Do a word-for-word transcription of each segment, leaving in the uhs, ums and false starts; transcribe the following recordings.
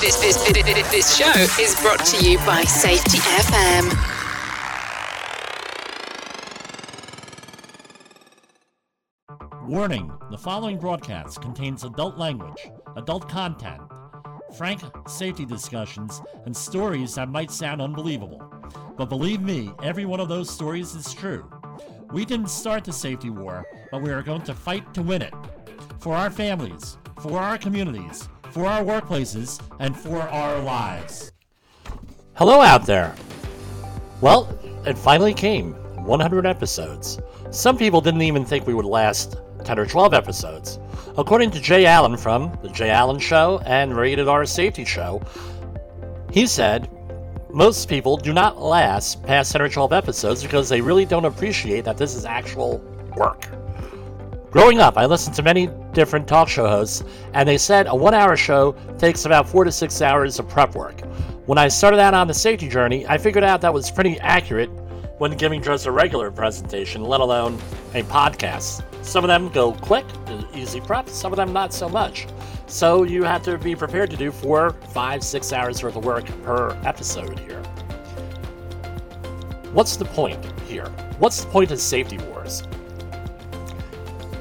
This, this, this, this show is brought to you by Safety F M. Warning, the following broadcast contains adult language, adult content, frank safety discussions, and stories that might sound unbelievable. But believe me, every one of those stories is true. We didn't start the safety war, but we are going to fight to win it. For our families, for our communities, for our workplaces, and for our lives. Hello out there. Well, it finally came. one hundred episodes. Some people didn't even think we would last ten or twelve episodes. According to Jay Allen from The Jay Allen Show and Rated R Safety Show, he said, most people do not last past ten or twelve episodes because they really don't appreciate that this is actual work. Growing up, I listened to many different talk show hosts, and they said a one-hour show takes about four to six hours of prep work. When I started out on the safety journey, I figured out that was pretty accurate when giving just a regular presentation, let alone a podcast. Some of them go quick, easy prep, some of them not so much. So you have to be prepared to do four, five, six hours worth of work per episode here. What's the point here? What's the point of Safety Wars?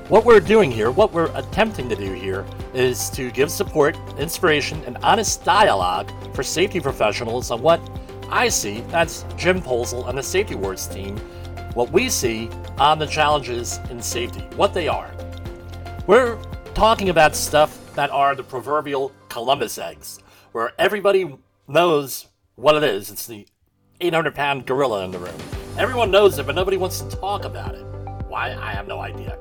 What we're doing here, what we're attempting to do here, is to give support, inspiration, and honest dialogue for safety professionals on what I see, that's Jim Polzel and the Safety Wars team, what we see on the challenges in safety, what they are. We're talking about stuff that are the proverbial Columbus eggs, where everybody knows what it is. It's the eight hundred pound gorilla in the room. Everyone knows it, but nobody wants to talk about it. Why? I have no idea.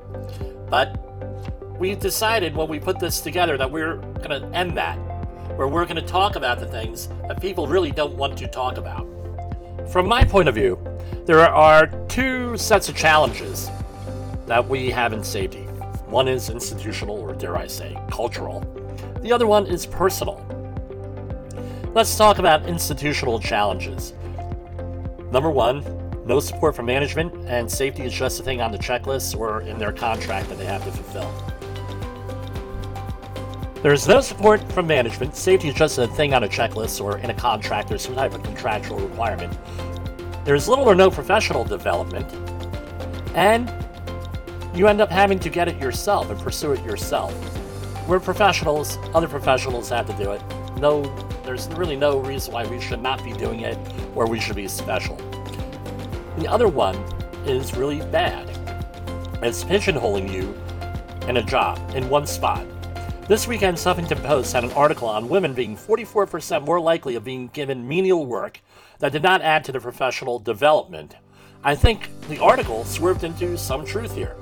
But we decided when we put this together that we're going to end that, where we're going to talk about the things that people really don't want to talk about. From my point of view, there are two sets of challenges that we have in safety. One is institutional, or dare I say, cultural. The other one is personal. Let's talk about institutional challenges. Number one, no support from management, and safety is just a thing on the checklist or in their contract that they have to fulfill. There is no support from management. Safety is just a thing on a checklist or in a contract or some type of contractual requirement. There is little or no professional development, and you end up having to get it yourself and pursue it yourself. We're professionals. Other professionals have to do it. No, there's really no reason why we should not be doing it or we should be special. The other one is really bad. It's pigeonholing you in a job, in one spot. This weekend, Huffington Post had an article on women being forty-four percent more likely of being given menial work that did not add to their professional development. I think the article swerved into some truth here.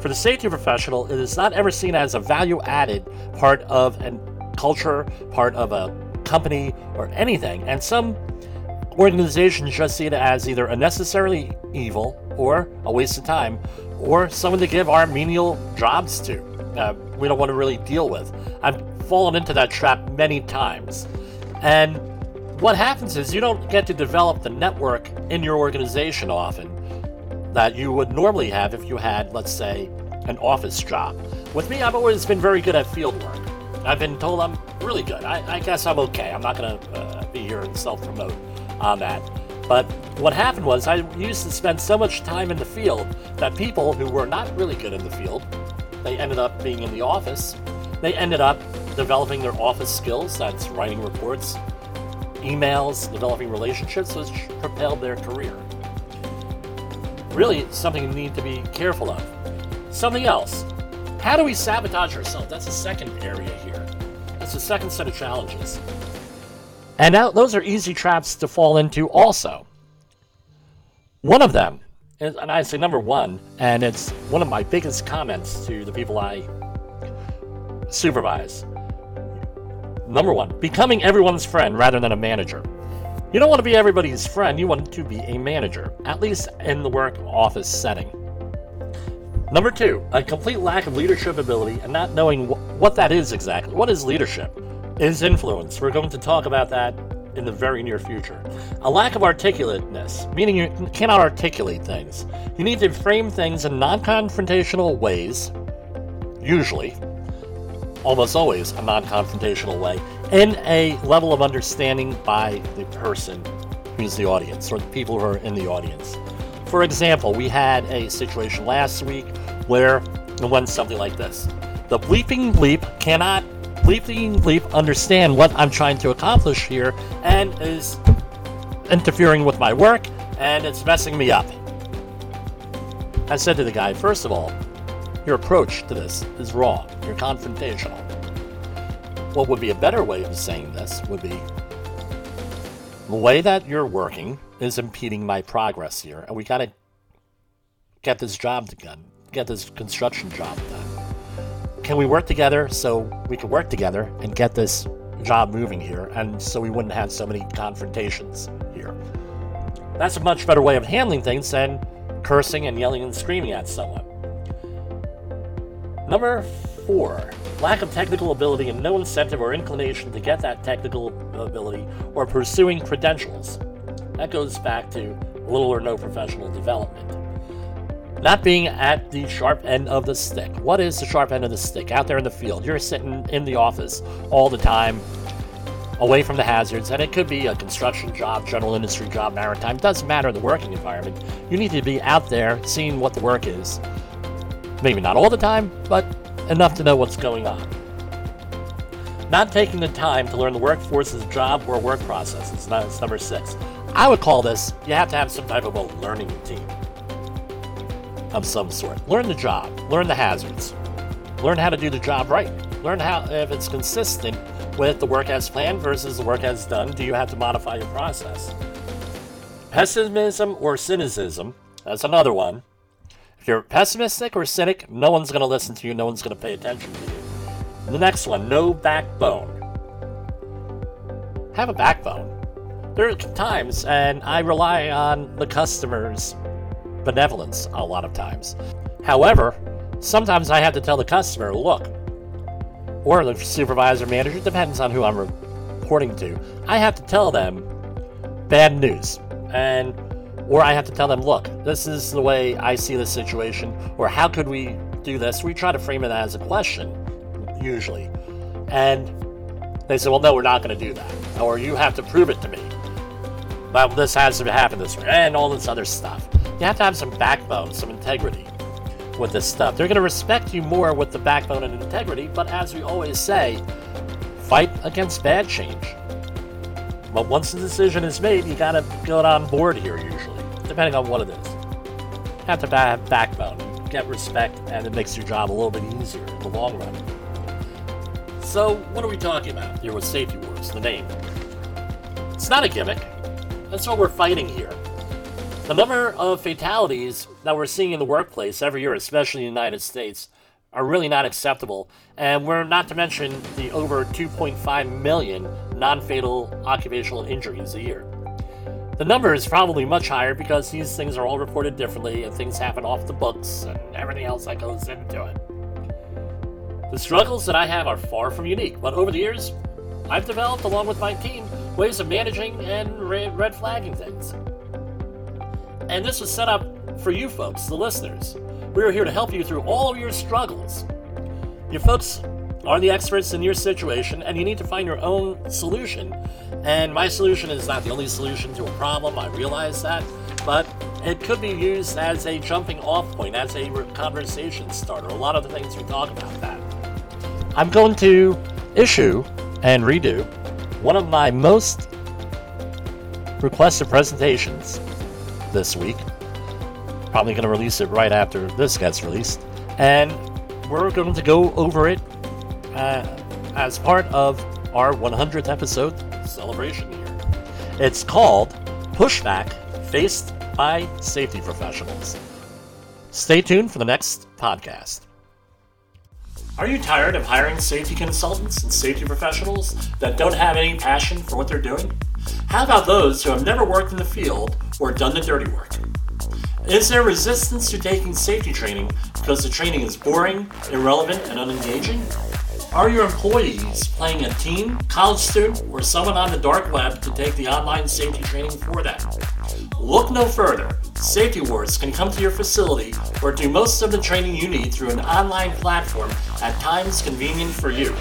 For the safety professional, it is not ever seen as a value-added part of a culture, part of a company, or anything, and some organizations just see it as either a necessarily evil, or a waste of time, or someone to give our menial jobs to. Uh, we don't want to really deal with. I've fallen into that trap many times. And what happens is you don't get to develop the network in your organization often that you would normally have if you had, let's say, an office job. With me, I've always been very good at field work. I've been told I'm really good. I, I guess I'm okay. I'm not going to uh, be here and self-promote on that. But what happened was I used to spend so much time in the field that people who were not really good in the field, they ended up being in the office. They ended up developing their office skills, that's writing reports, emails, developing relationships, which propelled their career. Really something you need to be careful of. Something else, how do we sabotage ourselves? That's the second area here. That's the second set of challenges. And now, those are easy traps to fall into also. One of them, and I say number one, and it's one of my biggest comments to the people I supervise. Number one, becoming everyone's friend rather than a manager. You don't want to be everybody's friend, you want to be a manager, at least in the work office setting. Number two, a complete lack of leadership ability and not knowing wh- what that is exactly. What is leadership? It is influence. We're going to talk about that in the very near future. A lack of articulateness, meaning you cannot articulate things. You need to frame things in non-confrontational ways, usually, almost always a non-confrontational way, in a level of understanding by the person who's the audience, or the people who are in the audience. For example, we had a situation last week where it went something like this. The bleeping bleep cannot bleeping bleep understand what I'm trying to accomplish here and is interfering with my work, and it's messing me up. I said to the guy, first of all, your approach to this is wrong. You're confrontational. What would be a better way of saying this would be, the way that you're working is impeding my progress here, and we got to get this job done, get this construction job done. Can we work together so we can work together and get this job moving here, and so we wouldn't have so many confrontations here? That's a much better way of handling things than cursing and yelling and screaming at someone. Number four, lack of technical ability and no incentive or inclination to get that technical ability or pursuing credentials. That goes back to little or no professional development. Not being at the sharp end of the stick. What is the sharp end of the stick? Out there in the field. You're sitting in the office all the time, away from the hazards, and it could be a construction job, general industry job, maritime. It doesn't matter the working environment. You need to be out there seeing what the work is. Maybe not all the time, but enough to know what's going on. Not taking the time to learn the workforce's job or work processes. That's number six. I would call this, you have to have some type of a learning team of some sort. Learn the job. Learn the hazards. Learn how to do the job right. Learn how, if it's consistent with the work as planned versus the work as done, do you have to modify your process? Pessimism or cynicism, that's another one. If you're pessimistic or cynic, no one's going to listen to you, no one's going to pay attention to you. And the next one, no backbone. Have a backbone. There are times, and I rely on the customer's benevolence a lot of times. However, sometimes I have to tell the customer, look, or the supervisor manager, depends on who I'm reporting to, I have to tell them bad news, and or I have to tell them, look, this is the way I see the situation, or how could we do this? We try to frame it as a question, usually, and they say, well, no, we're not going to do that, or you have to prove it to me. Well, this has to happen this way, and all this other stuff. You have to have some backbone, some integrity with this stuff. They're going to respect you more with the backbone and integrity, but as we always say, fight against bad change. But once the decision is made, you got to get on board here usually, depending on what it is. You have to have backbone, get respect, and it makes your job a little bit easier in the long run. So what are we talking about here with Safety Wars, the name? It's not a gimmick. That's what we're fighting here. The number of fatalities that we're seeing in the workplace every year, especially in the United States, are really not acceptable. And we're not to mention the over two point five million non-fatal occupational injuries a year. The number is probably much higher because these things are all reported differently and things happen off the books and everything else that goes into it. The struggles that I have are far from unique, but over the years, I've developed, along with my team, ways of managing and red flagging things. And this was set up for you folks, the listeners. We are here to help you through all of your struggles. You folks are the experts in your situation, and you need to find your own solution. And my solution is not the only solution to a problem, I realize that, but it could be used as a jumping off point, as a conversation starter. A lot of the things we talk about that. I'm going to issue and redo one of my most requested presentations this week. Probably going to release it right after this gets released, and we're going to go over it uh, as part of our one hundredth episode celebration here. It's called Pushback Faced by Safety Professionals. Stay tuned for the next podcast. Are you tired of hiring safety consultants and safety professionals that don't have any passion for what they're doing? How about those who have never worked in the field or done the dirty work? Is there resistance to taking safety training because the training is boring, irrelevant, and unengaging? Are your employees playing a team, college student, or someone on the dark web to take the online safety training for them? Look no further. Safety Wars can come to your facility or do most of the training you need through an online platform at times convenient for you.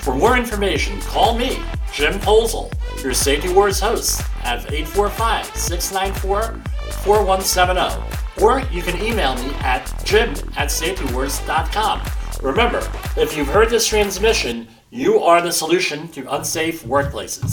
For more information, call me, Jim Polzel, your Safety Wars host, at eight four five, six nine four, four one seven zero, or you can email me at jim at safety wars dot com. Remember, if you've heard this transmission, you are the solution to unsafe workplaces.